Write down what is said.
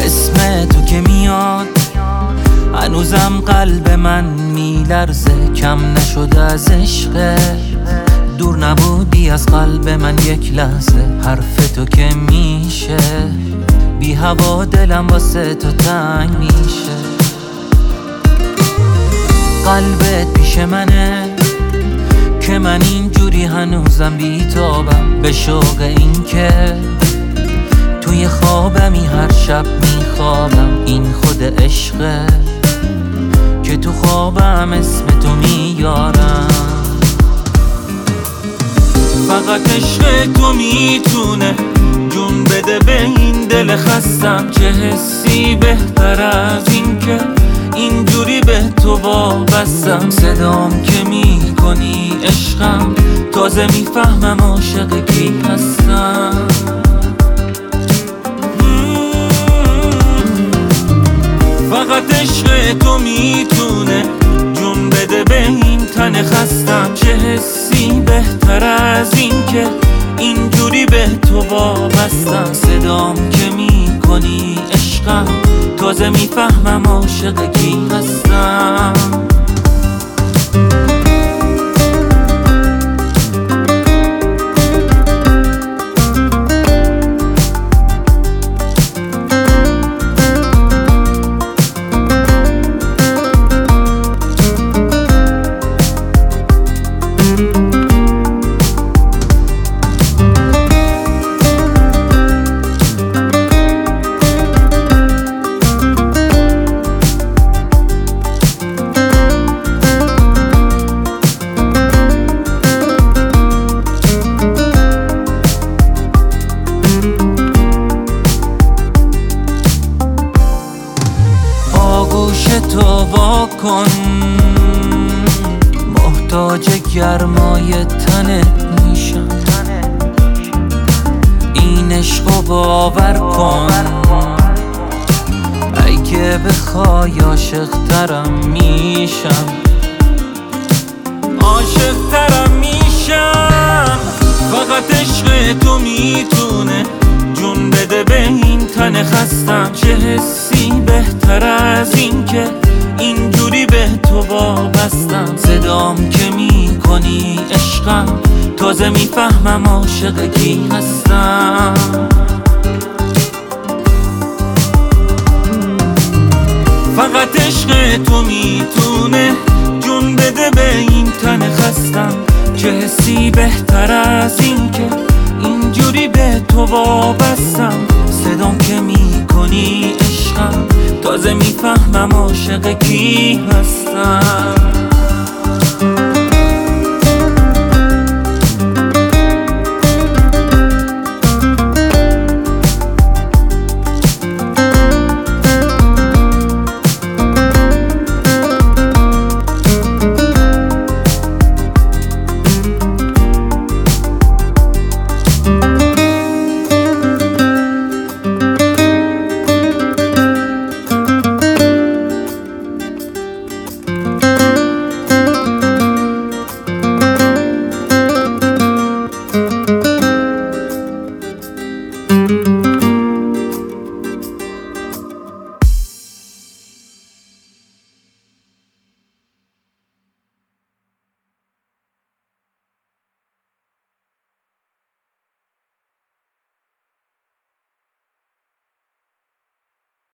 اسم تو که میاد هنوزم قلب من میلرزه، کم نشده از عشقه، دور نبودی از قلب من یک لحظه. حرف تو که میشه بی هوا دلم واسه تو تنگ میشه. قلبت پیش منه که من اینجوری هنوزم بیتابم به شوق این که توی خوابمی هر شب میخوابم. این خود عشقه که تو خوابم اسم تو میارم. فقط عشق تو میتونه جون بده به این دل خستم. چه حسی بهتر از این که اینجوری به تو وابستم. صدام که میکنی عشقم، تازه میفهمم عاشق کی هستم. فقط عشق تو میتونه جون بده به این تن خستم. چه حسی بهتر از این که اینجوری به تو وابستم. صدام که میکنی عشقم، تازه میفهمم عاشق کی هستم. تو وا کن، محتاج گرمای تنت میشم. این عشقو باور کن، اگه بخوای عاشق‌ترم میشم. عاشق‌ترم میشم. فقط عشق تو میتونه جون بده به این تن خستم. چه حسی بهتر از این که اینجوری به تو وابستم. صدام که میکنی عشقم، تازه میفهمم عاشق کی هستم. فقط عشق تو میتونه جون بده به این تن خستم. چه حسی بهتر از این که اینجوری به تو وابستم. صدام که میکنی عشقم، تازه میفهمم عاشق کی هستم.